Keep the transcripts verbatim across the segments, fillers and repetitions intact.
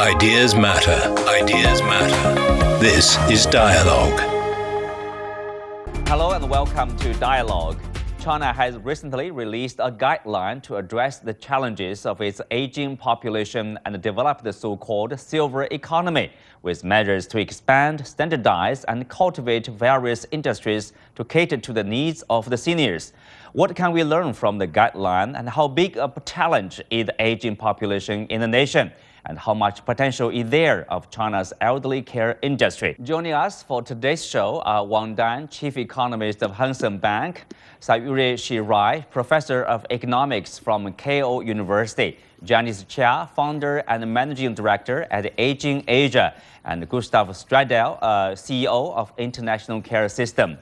Ideas matter. Ideas matter. This is Dialogue. Hello and welcome to Dialogue. China has recently released a guideline to address the challenges of its aging population and develop the so-called silver economy, with measures to expand, standardize, and cultivate various industries to cater to the needs of the seniors. What can we learn from the guideline, and how big a challenge is the aging population in the nation? And how much potential is there of China's elderly care industry? Joining us for today's show are Wang Dan, Chief Economist of Hang Seng Bank, Sayuri Shirai, Professor of Economics from Keio University, Janice Chia, Founder and Managing Director at Aging Asia, and Gustav Stradell, uh, C E O of International Care System.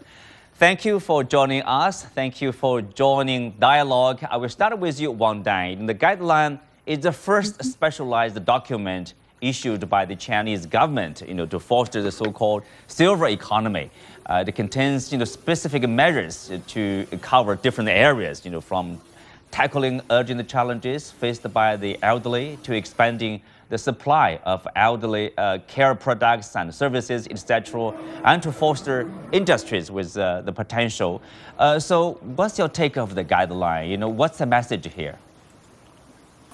Thank you for joining us. Thank you for joining Dialogue. I will start with you, Wang Dan. In the guideline, it's the first specialized document issued by the Chinese government, you know, to foster the so-called silver economy. Uh, it contains, you know, specific measures to cover different areas, you know, from tackling urgent challenges faced by the elderly to expanding the supply of elderly uh, care products and services, et cetera, and to foster industries with uh, the potential. Uh, so, what's your take of the guideline? You know, what's the message here?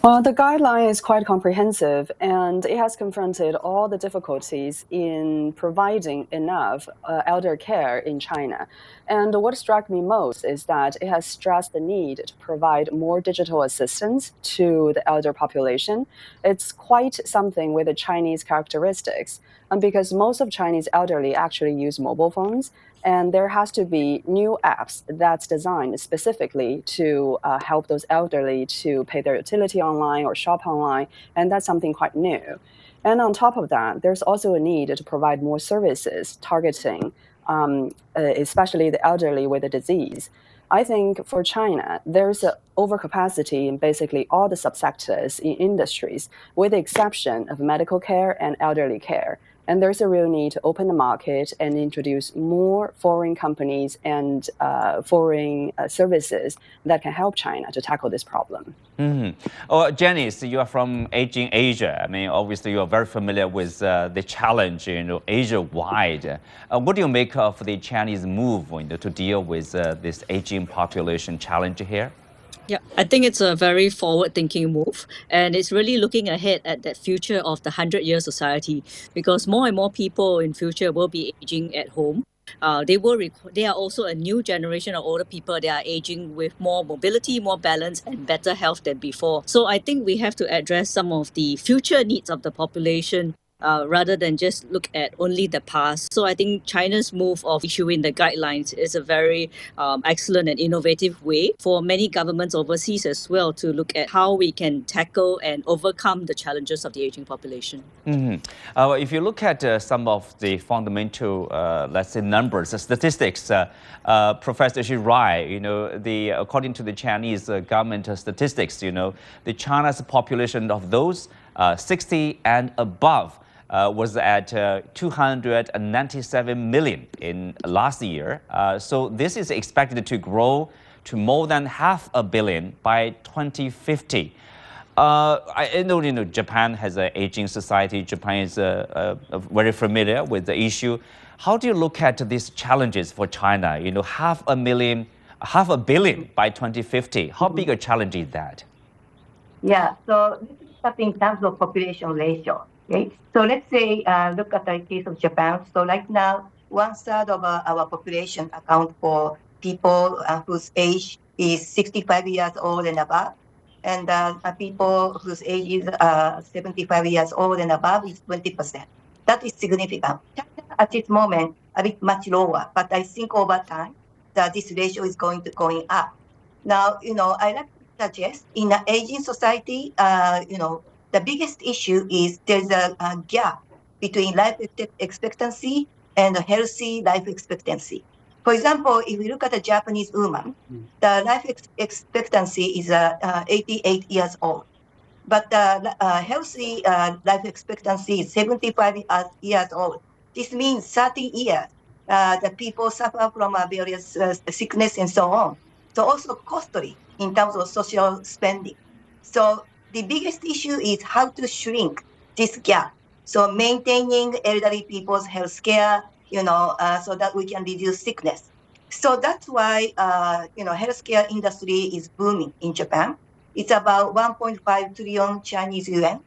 Well, the guideline is quite comprehensive, and it has confronted all the difficulties in providing enough uh, elder care in China. And what struck me most is that it has stressed the need to provide more digital assistance to the elder population. It's quite something with the Chinese characteristics, and because most of Chinese elderly actually use mobile phones, and there has to be new apps that's designed specifically to uh, help those elderly to pay their utility online or shop online, and that's something quite new. And on top of that, there's also a need to provide more services targeting um, especially the elderly with a disease. I think for China, there's an overcapacity in basically all the subsectors in industries, with the exception of medical care and elderly care. And there's a real need to open the market and introduce more foreign companies and uh, foreign uh, services that can help China to tackle this problem. Mm-hmm. Oh, Janice, you are from Aging Asia. I mean, obviously, you are very familiar with uh, the challenge, you know, Asia-wide. Uh, what do you make of the Chinese move, you know, to deal with uh, this aging population challenge here? Yeah, I think it's a very forward-thinking move, and it's really looking ahead at that future of the hundred-year society, because more and more people in future will be aging at home. Uh, they will. Rec- they are also a new generation of older people. They are aging with more mobility, more balance, and better health than before. So I think we have to address some of the future needs of the population uh, rather than just look at only the past. So I think China's move of issuing the guidelines is a very um, excellent and innovative way for many governments overseas as well to look at how we can tackle and overcome the challenges of the aging population. Mm-hmm. Uh, if you look at uh, some of the fundamental, uh, let's say, numbers, uh, statistics, uh, uh, Professor Shirai, you know, the according to the Chinese uh, government uh, statistics, you know, the China's population of those uh, sixty and above Uh, was at uh, two hundred ninety-seven million in last year. Uh, so this is expected to grow to more than half a billion by twenty fifty. Uh, I know, you know, Japan has an aging society. Japan is uh, uh, very familiar with the issue. How do you look at these challenges for China? You know, half a million, half a billion by twenty fifty. How big a challenge is that? Yeah, so this is something in terms of population ratio. Okay. So let's say, uh, look at the case of Japan. So right now, one third of our, our population account for people uh, whose age is sixty-five years old and above. And uh, people whose age is uh, seventy-five years old and above is twenty percent. That is significant. China at this moment, a bit much lower. But I think over time, that this ratio is going to going up. Now, you know, I like to suggest in an aging society, uh, you know, the biggest issue is there's a, a gap between life expectancy and a healthy life expectancy. For example, if we look at a Japanese woman, mm. the life ex- expectancy is uh, uh, eighty-eight years old, but the uh, healthy uh, life expectancy is seventy-five years old. This means thirty years uh, that people suffer from uh, various uh, sickness and so on. So also costly in terms of social spending. So the biggest issue is how to shrink this gap. So maintaining elderly people's health care, you know, uh, so that we can reduce sickness. So that's why, uh, you know, healthcare industry is booming in Japan. It's about one point five trillion Chinese yuan,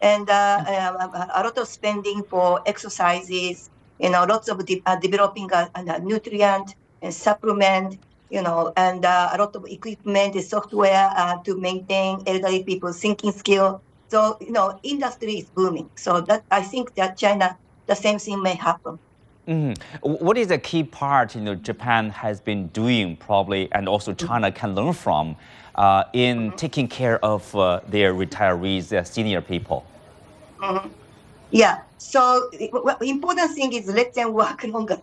and uh, um, a lot of spending for exercises, you know, lots of de uh, developing a, a nutrient and supplement, you know, and uh, a lot of equipment and software uh, to maintain elderly people's thinking skill. So, you know, industry is booming. So that I think that China, the same thing may happen. Mm-hmm. What is a key part, you know, Japan has been doing probably, and also China mm-hmm. can learn from uh, in mm-hmm. taking care of uh, their retirees, their senior people? Mm-hmm. Yeah. So the important thing is let them work longer,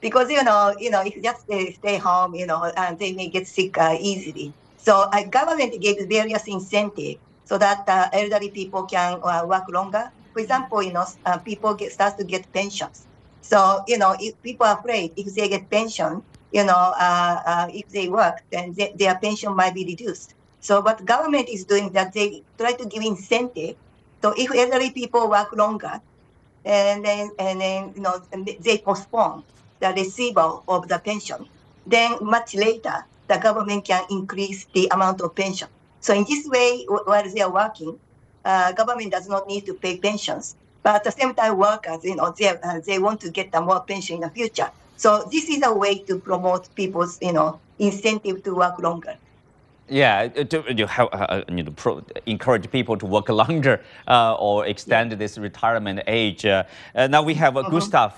because you know, you know, if just they stay home, you know, and they may get sick uh, easily. So uh, government gave various incentives so that uh, elderly people can uh, work longer. For example, you know, uh, people get start to get pensions. So you know, if people are afraid if they get pension, you know, uh, uh, if they work, then they, their pension might be reduced. So what government is doing that they try to give incentive. So if elderly people work longer, and then and then you know they postpone the receivable of the pension, then much later the government can increase the amount of pension. So in this way, while they are working, uh, government does not need to pay pensions. But at the same time, workers, you know, they uh, they want to get a more pension in the future. So this is a way to promote people's, you know, incentive to work longer. Yeah, to, you, have, uh, you know, pro encourage people to work longer uh, or extend yeah. this retirement age. Uh, uh, now we have uh, mm-hmm. Gustav.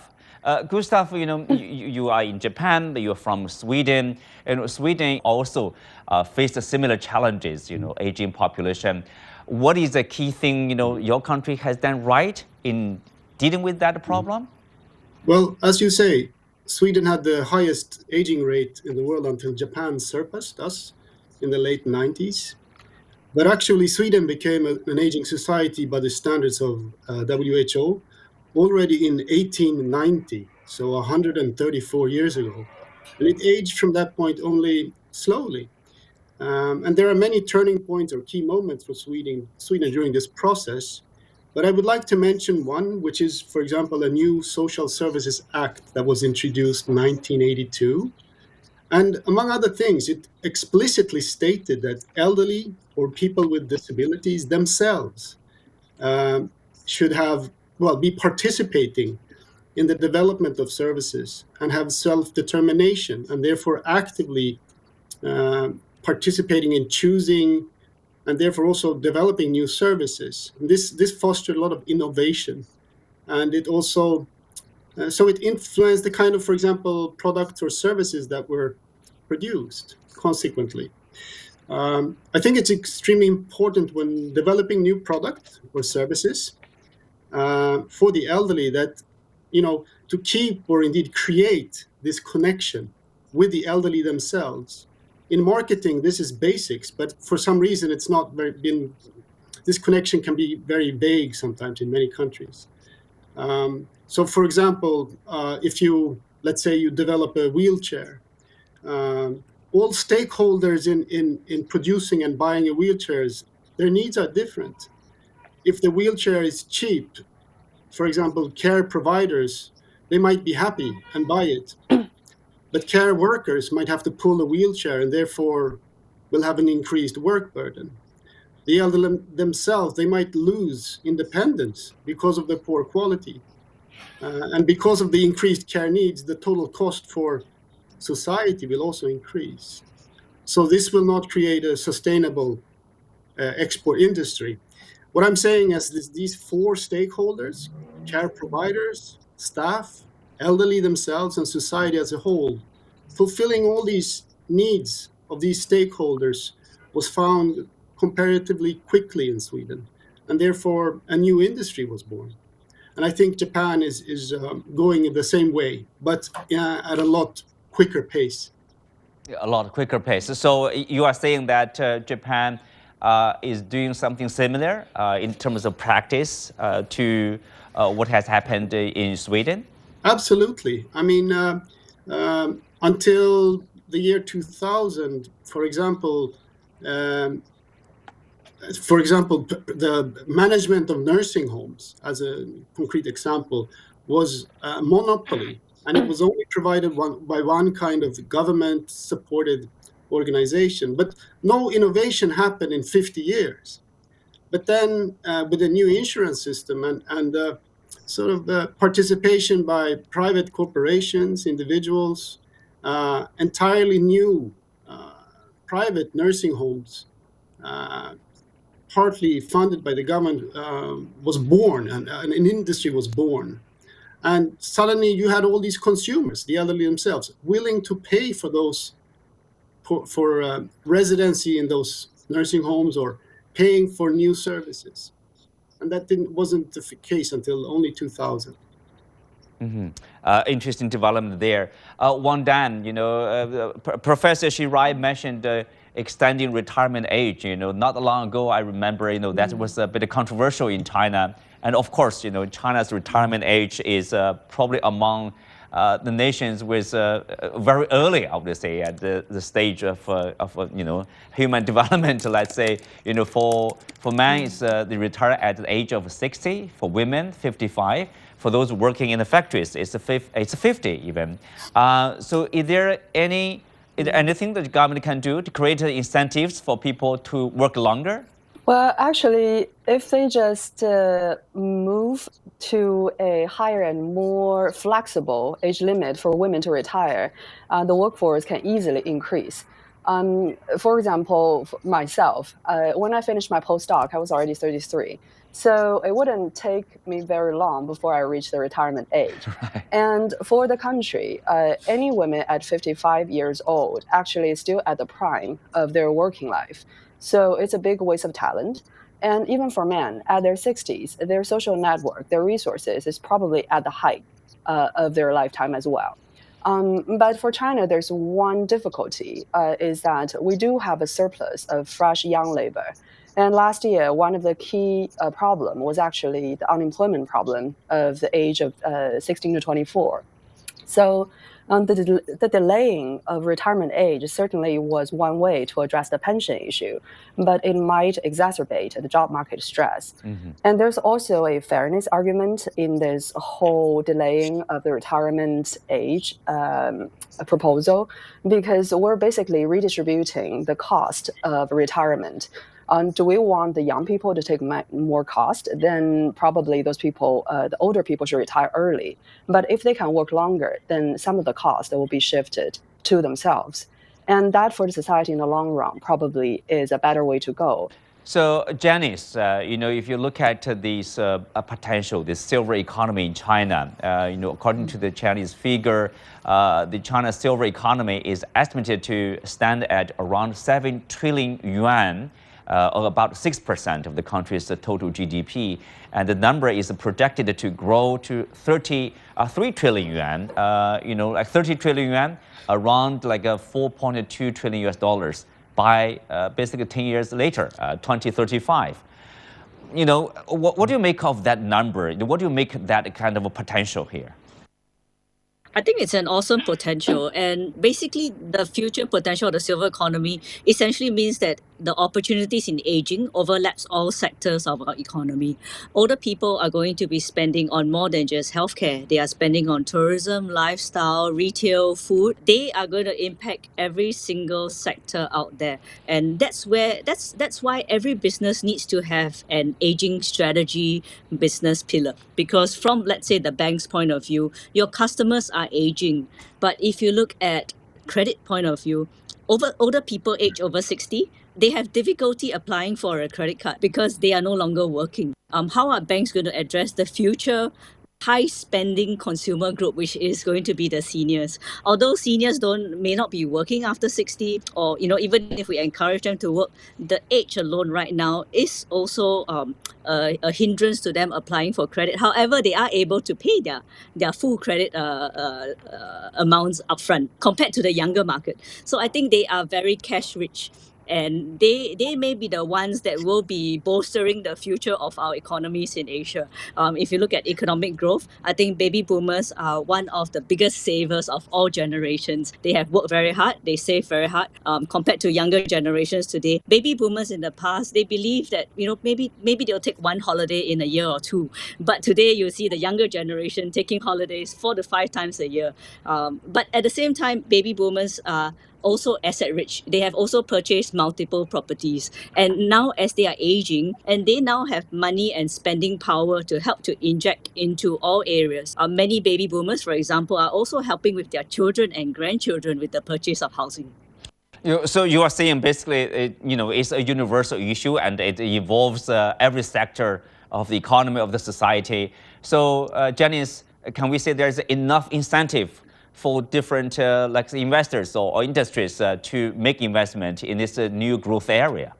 Uh, Gustav, you know, you, you are in Japan, but you're from Sweden, and Sweden also uh, faced similar challenges, you know, aging population. What is the key thing, you know, your country has done right in dealing with that problem? Well, as you say, Sweden had the highest aging rate in the world until Japan surpassed us in the late nineties. But actually, Sweden became a, an aging society by the standards of uh, W H O already in eighteen ninety, so one hundred thirty-four years ago. And it aged from that point only slowly. Um, and there are many turning points or key moments for Sweden, Sweden during this process. But I would like to mention one, which is, for example, a new Social Services Act that was introduced in nineteen eighty-two. And among other things, it explicitly stated that elderly or people with disabilities themselves uh, should have, well, be participating in the development of services and have self-determination, and therefore actively uh, participating in choosing and therefore also developing new services. And this, this fostered a lot of innovation. And it also, uh, so it influenced the kind of, for example, products or services that were produced consequently. Um, I think it's extremely important when developing new products or services uh, for the elderly that, you know, to keep or indeed create this connection with the elderly themselves. In marketing, this is basics, but for some reason, it's not very been. This connection can be very vague sometimes in many countries. Um, so, for example, uh, if you let's say you develop a wheelchair, um, all stakeholders in, in in producing and buying a wheelchairs, their needs are different. If the wheelchair is cheap, for example, care providers, they might be happy and buy it. But care workers might have to pull a wheelchair and therefore will have an increased work burden. The elderly themselves, they might lose independence because of the poor quality. Uh, and because of the increased care needs, the total cost for society will also increase. So this will not create a sustainable uh, export industry. What I'm saying is this, these four stakeholders, care providers, staff, elderly themselves, and society as a whole, fulfilling all these needs of these stakeholders was found comparatively quickly in Sweden, and therefore a new industry was born. And I think Japan is, is um, going in the same way, but uh, at a lot quicker pace. A lot quicker pace. So you are saying that uh, Japan uh, is doing something similar uh, in terms of practice uh, to uh, what has happened in Sweden? Absolutely. I mean, uh, um, until the year two thousand, for example, um, for example, the management of nursing homes, as a concrete example, was a monopoly, and it was only provided one, by one kind of government-supported organization. But no innovation happened in fifty years. But then uh, with a new insurance system and, and uh, sort of the participation by private corporations, individuals, uh, entirely new uh, private nursing homes, uh, partly funded by the government, uh, was born, and, and an industry was born. And suddenly you had all these consumers, the elderly themselves, willing to pay for those, for, for uh, residency in those nursing homes or paying for new services. And that didn't, wasn't the case until only two thousand. Mm-hmm. Uh, interesting development there. Uh, Wang Dan, you know, uh, P- Professor Shirai mentioned uh, extending retirement age. You know, not long ago, I remember, you know, that mm-hmm. was a bit controversial in China. And of course, you know, China's retirement age is uh, probably among uh, the nations with uh, very early, I would say, at the, the stage of uh, of uh, you know, human development. Let's say, you know, for for men, it's uh, they retire at the age of sixty. For women, fifty-five. For those working in the factories, it's a fifth, it's fifty even. Uh, so, is there any is there anything that the government can do to create incentives for people to work longer? Well, actually, if they just uh, move to a higher and more flexible age limit for women to retire, uh, the workforce can easily increase. Um, for example, myself, uh, when I finished my postdoc, I was already thirty-three. So it wouldn't take me very long before I reached the retirement age. Right. And for the country, uh, any women at fifty-five years old actually is still at the prime of their working life. So it's a big waste of talent. And even for men, at their sixties, their social network, their resources is probably at the height uh, of their lifetime as well. Um, but for China, there's one difficulty, uh, is that we do have a surplus of fresh young labor. And last year, one of the key uh, problem was actually the unemployment problem of the age of uh, sixteen to twenty-four. So um, the, de- the delaying of retirement age certainly was one way to address the pension issue, but it might exacerbate the job market stress. Mm-hmm. And there's also a fairness argument in this whole delaying of the retirement age um, proposal, because we're basically redistributing the cost of retirement. Um, do we want the young people to take ma- more cost? Then probably those people, uh, the older people should retire early. But if they can work longer, then some of the cost will be shifted to themselves. And that for the society in the long run probably is a better way to go. So Janice, uh, you know, if you look at uh, this uh, potential, this silver economy in China, uh, you know, according to the Chinese figure, uh, the China silver economy is estimated to stand at around seven trillion yuan. Uh, of about six percent of the country's uh, total G D P. And the number is projected to grow to thirty, uh, three trillion yuan, uh, you know, like thirty trillion yuan, around like a four point two trillion U S dollars by uh, basically ten years later, uh, twenty thirty-five. You know, what, what do you make of that number? What do you make that kind of a potential here? I think it's an awesome potential, and basically the future potential of the silver economy essentially means that the opportunities in aging overlaps all sectors of our economy. Older people are going to be spending on more than just healthcare. They are spending on tourism, lifestyle, retail, food. They are going to impact every single sector out there. And that's where that's that's why every business needs to have an aging strategy business pillar. Because from, let's say, the bank's point of view, your customers are aging. But if you look at credit point of view, over older people age over sixty, they have difficulty applying for a credit card because they are no longer working. Um, how are banks going to address the future high-spending consumer group, which is going to be the seniors? Although seniors don't may not be working after sixty, or you know, even if we encourage them to work, the age alone right now is also um, a, a hindrance to them applying for credit. However, they are able to pay their their full credit uh, uh, uh, amounts upfront compared to the younger market. So I think they are very cash-rich. And they they may be the ones that will be bolstering the future of our economies in Asia. Um, if you look at economic growth, I think baby boomers are one of the biggest savers of all generations. They have worked very hard, they save very hard. Um, compared to younger generations today, baby boomers in the past, they believe that, you know, maybe maybe they'll take one holiday in a year or two. But today you see the younger generation taking holidays four to five times a year. Um, but at the same time, baby boomers are also asset rich. They have also purchased multiple properties. And now as they are aging, and they now have money and spending power to help to inject into all areas. Uh, many baby boomers, for example, are also helping with their children and grandchildren with the purchase of housing. So you are saying basically, it, you know, it's a universal issue and it involves uh, every sector of the economy, of the society. So uh, Janice, can we say there's enough incentive for different uh, like investors or, or industries uh, to make investment in this uh, new growth area?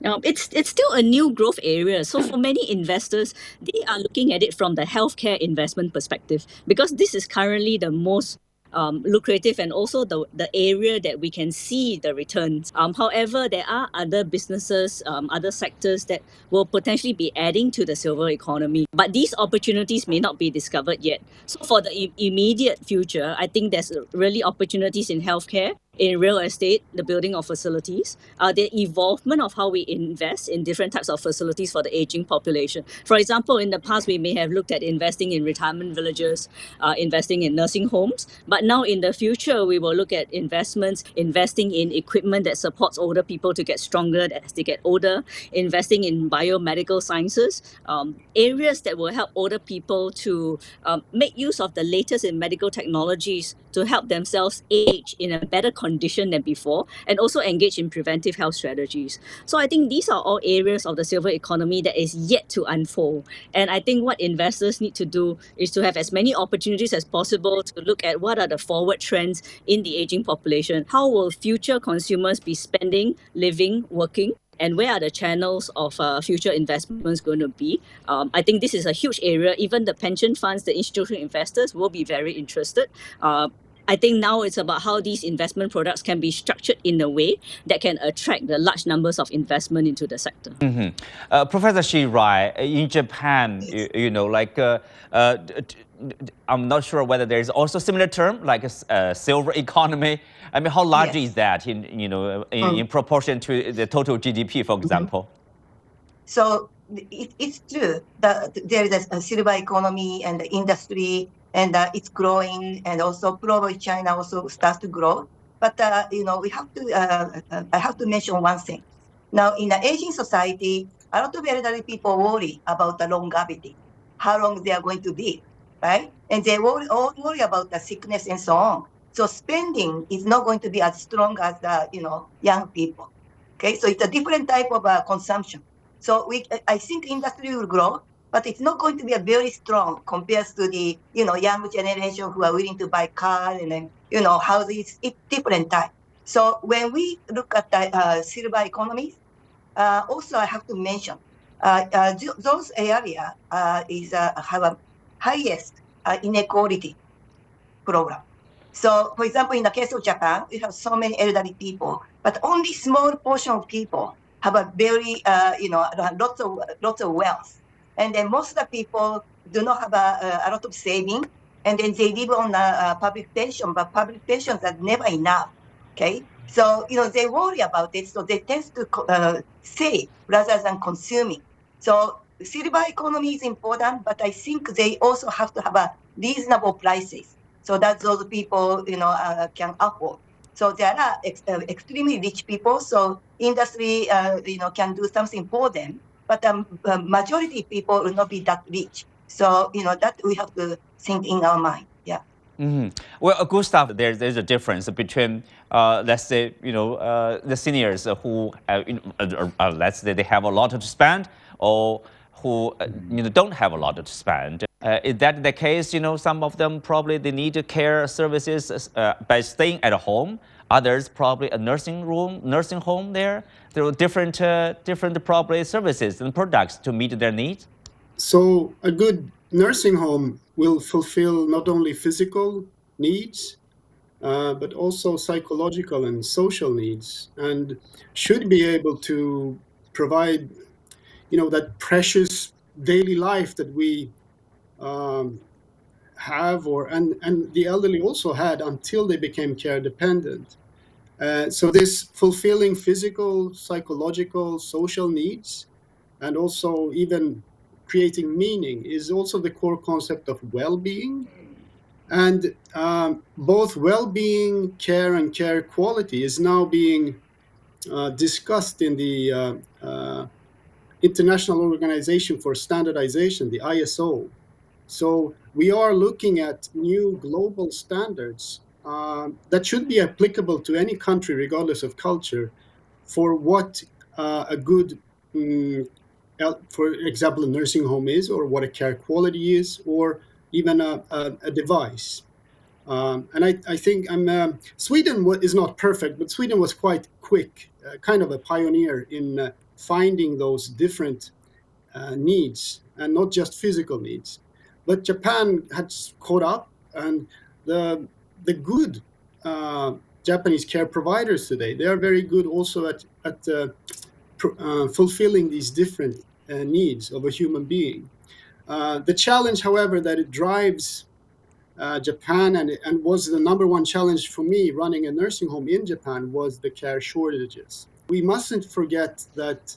Now, it's it's still a new growth area. So for many investors, they are looking at it from the healthcare investment perspective, because this is currently the most Um, lucrative and also the, the area that we can see the returns. Um, however, there are other businesses, um, other sectors that will potentially be adding to the silver economy. But these opportunities may not be discovered yet. So for the i- immediate future, I think there's really opportunities in healthcare, in real estate, the building of facilities, uh, the involvement of how we invest in different types of facilities for the aging population. For example, in the past, we may have looked at investing in retirement villages, uh, investing in nursing homes. But now in the future, we will look at investments, investing in equipment that supports older people to get stronger as they get older, investing in biomedical sciences, um, areas that will help older people to um, make use of the latest in medical technologies to help themselves age in a better condition than before, and also engage in preventive health strategies. So I think these are all areas of the silver economy that is yet to unfold. And I think what investors need to do is to have as many opportunities as possible to look at what are the forward trends in the aging population. How will future consumers be spending, living, working? And where are the channels of uh, future investments going to be? Um, I think this is a huge area. Even the pension funds, the institutional investors will be very interested. Uh, I think now it's about how these investment products can be structured in a way that can attract the large numbers of investment into the sector. Mm-hmm. Uh, Professor Shirai, in Japan, you, you know, like, uh, uh, I'm not sure whether there's also a similar term, like a, a silver economy. I mean, how large yes. is that in, you know, in, um, in proportion to the total G D P, for example? Mm-hmm. So it, it's true that there is a silver economy and the industry, and uh, it's growing, and also probably China also starts to grow. But uh, you know, we have to. Uh, uh, I have to mention one thing. Now, in the aging society, a lot of elderly people worry about the longevity, how long they are going to be, right? And they worry, all worry about the sickness and so on. So spending is not going to be as strong as the you know young people. Okay, so it's a different type of uh, consumption. So we, I think, industry will grow. But it's not going to be a very strong compared to the, you know, young generation who are willing to buy cars and, then, you know, houses. It's different type. So when we look at the uh, silver economies, uh, also I have to mention uh, uh, those areas uh, is uh, have a highest uh, inequality problem. So, for example, in the case of Japan, we have so many elderly people, but only small portion of people have a very, uh, you know, lots of lots of wealth. And then most of the people do not have a, a lot of saving, and then they live on a, a public pension, but public pensions are never enough, okay? So, you know, they worry about it, so they tend to uh, save rather than consuming. So silver economy is important, but I think they also have to have a reasonable prices so that those people, you know, uh, can afford. So there are ex- uh, extremely rich people, so industry, uh, you know, can do something for them. But the um, uh, majority of people will not be that rich. So, you know, that we have to think in our mind, yeah. Mm-hmm. Well, Gustav, there, there's a difference between, uh, let's say, you know, uh, the seniors who, uh, you know, uh, uh, let's say they have a lot to spend, or who, uh, you know, don't have a lot to spend. Uh, is that the case? You know, some of them probably they need care services uh, by staying at home. Others probably a nursing room, nursing home there. There are different, uh, different probably services and products to meet their needs. So a good nursing home will fulfill not only physical needs, uh, but also psychological and social needs, and should be able to provide, you know, that precious daily life that we um, have, or and, and the elderly also had until they became care dependent. Uh, so this fulfilling physical, psychological, social needs, and also even creating meaning is also the core concept of well-being. And um, both well-being care and care quality is now being uh, discussed in the uh, uh, International Organization for Standardization, the I S O. So we are looking at new global standards uh, that should be applicable to any country, regardless of culture, for what uh, a good, um, for example, a nursing home is, or what a care quality is, or even a, a, a device. Um, and I, I think I'm, um, Sweden is not perfect, but Sweden was quite quick, uh, kind of a pioneer in uh, finding those different uh, needs, and not just physical needs. But Japan has caught up, and the, the good uh, Japanese care providers today, they are very good also at, at uh, pr uh, fulfilling these different uh, needs of a human being. Uh, the challenge, however, that it drives uh, Japan, and, and was the number one challenge for me running a nursing home in Japan, was the care shortages. We mustn't forget that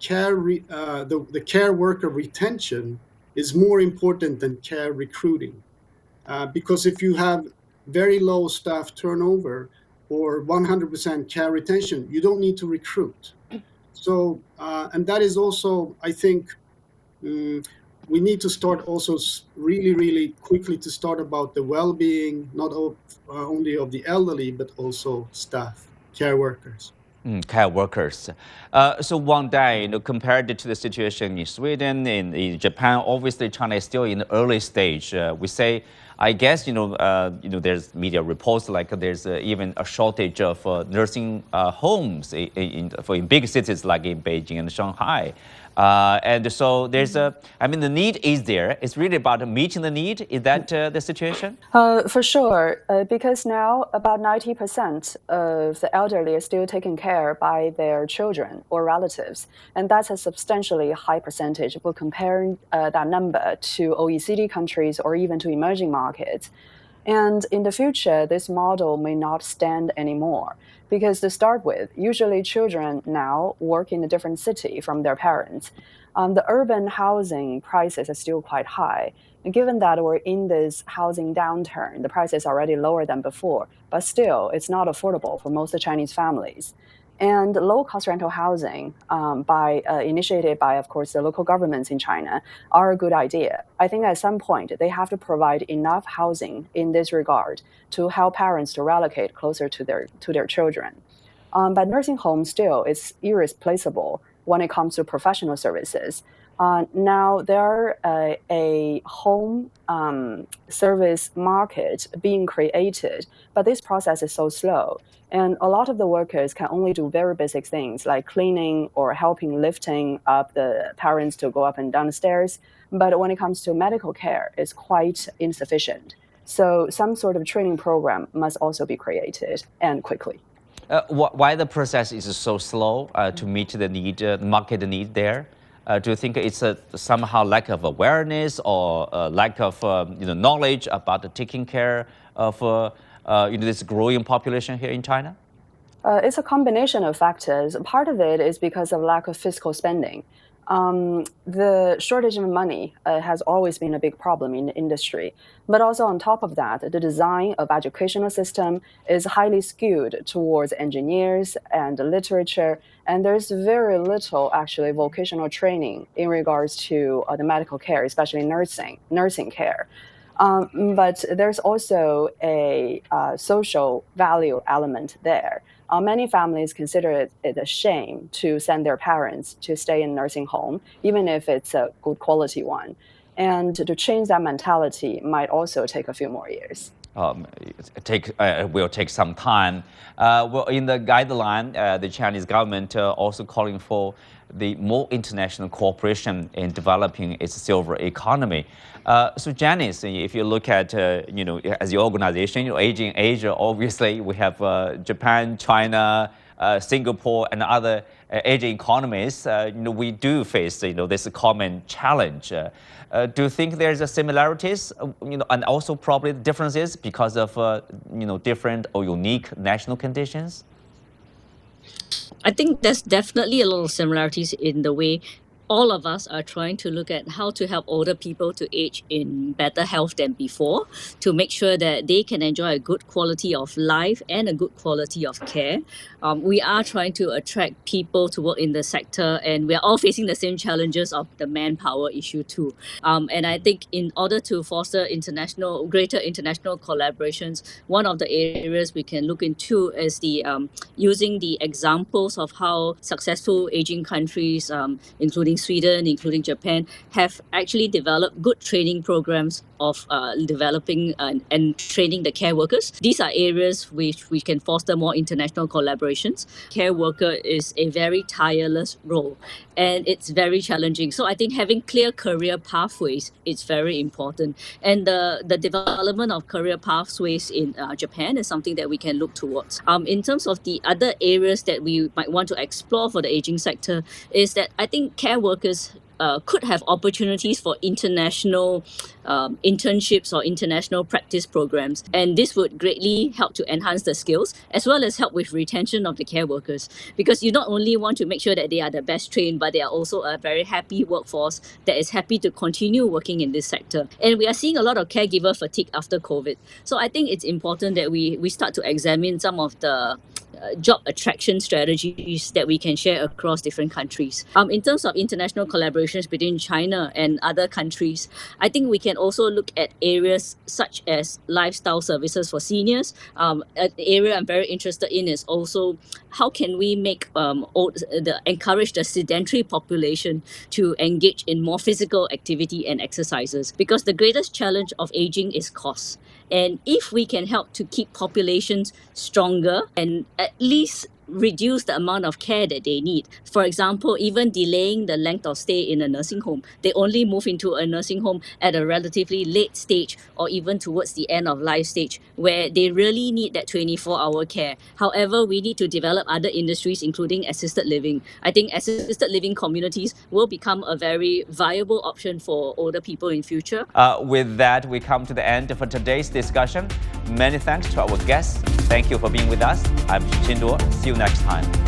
care re uh, the, the care worker retention is more important than care recruiting. Uh, because if you have very low staff turnover or one hundred percent care retention, you don't need to recruit. So, uh, and that is also, I think, um, we need to start also really, really quickly to start about the well-being, not of, uh, only of the elderly, but also staff, care workers. Mm, care workers. Uh, so Wang Dan, you know, compared to the situation in Sweden, in, in Japan, obviously China is still in the early stage. Uh, we say, I guess, you know, uh, you know, there's media reports like there's uh, even a shortage of uh, nursing uh, homes in, in, for in big cities like in Beijing and Shanghai. Uh, and so there's a, I mean, the need is there. It's really about meeting the need. Is that uh, the situation? Uh, for sure, uh, because now about ninety percent of the elderly are still taken care of by their children or relatives. And that's a substantially high percentage if we're comparing uh, that number to O E C D countries or even to emerging markets. And in the future, this model may not stand anymore. Because to start with, usually children now work in a different city from their parents. Um, the urban housing prices are still quite high. And given that we're in this housing downturn, the price is already lower than before, but still it's not affordable for most Chinese families. And low-cost rental housing, um, by uh, initiated by, of course, the local governments in China, are a good idea. I think at some point they have to provide enough housing in this regard to help parents to relocate closer to their to their children. Um, but nursing homes still is irreplaceable when it comes to professional services. Uh, now there are uh, a home um, service market being created, but this process is so slow. And a lot of the workers can only do very basic things like cleaning or helping lifting up the parents to go up and down the stairs. But when it comes to medical care, it's quite insufficient. So some sort of training program must also be created, and quickly. Uh, wh why the process is so slow uh, to meet the need, uh, market need there? Uh, do you think it's a, somehow lack of awareness or uh, lack of um, you know, knowledge about the taking care of uh, uh, you know, this growing population here in China? Uh, it's a combination of factors. Part of it is because of lack of fiscal spending. Um, the shortage of money uh, has always been a big problem in the industry. But also on top of that, the design of educational system is highly skewed towards engineers and literature. And there's very little actually vocational training in regards to uh, the medical care, especially nursing, nursing care. Um, but there's also a uh, social value element there. Uh, many families consider it, it a shame to send their parents to stay in a nursing home, even if it's a good quality one. And to change that mentality might also take a few more years. um, take uh, will take some time. Uh, well, in the guideline, uh, the Chinese government uh, also calling for the more international cooperation in developing its silver economy. Uh, so, Janice, if you look at uh, you know as your organization, you know, Aging Asia, obviously we have uh, Japan, China, uh, Singapore, and other uh, aging economies. Uh, you know, we do face you know this common challenge. Uh, uh, do you think there's a similarities, you know, and also probably differences because of uh, you know different or unique national conditions? I think there's definitely a lot of similarities in the way all of us are trying to look at how to help older people to age in better health than before, to make sure that they can enjoy a good quality of life and a good quality of care. Um, we are trying to attract people to work in the sector, and we're all facing the same challenges of the manpower issue too. Um, and I think in order to foster international, greater international collaborations, one of the areas we can look into is the um, using the examples of how successful aging countries, um, including Sweden, including Japan, have actually developed good training programs of uh, developing and, and training the care workers. These are areas which we can foster more international collaborations. Care worker is a very tireless role and it's very challenging. So I think having clear career pathways is very important. And the, the development of career pathways in uh, Japan is something that we can look towards. Um, in terms of the other areas that we might want to explore for the aging sector is that I think care workers Uh, could have opportunities for international um, internships or international practice programs. And this would greatly help to enhance the skills as well as help with retention of the care workers, because you not only want to make sure that they are the best trained, but they are also a very happy workforce that is happy to continue working in this sector. And we are seeing a lot of caregiver fatigue after COVID. So I think it's important that we, we start to examine some of the Uh, job attraction strategies that we can share across different countries. Um, in terms of international collaborations between China and other countries, I think we can also look at areas such as lifestyle services for seniors. Um, an area I'm very interested in is also how can we make um, old, the, encourage the sedentary population to engage in more physical activity and exercises, because the greatest challenge of aging is cost. And if we can help to keep populations stronger and at least reduce the amount of care that they need. For example, even delaying the length of stay in a nursing home. They only move into a nursing home at a relatively late stage or even towards the end of life stage where they really need that twenty-four hour care. However, we need to develop other industries, including assisted living. I think assisted living communities will become a very viable option for older people in future. Uh, with that, we come to the end for today's discussion. Many thanks to our guests. Thank you for being with us. I'm Shindor. See you next time.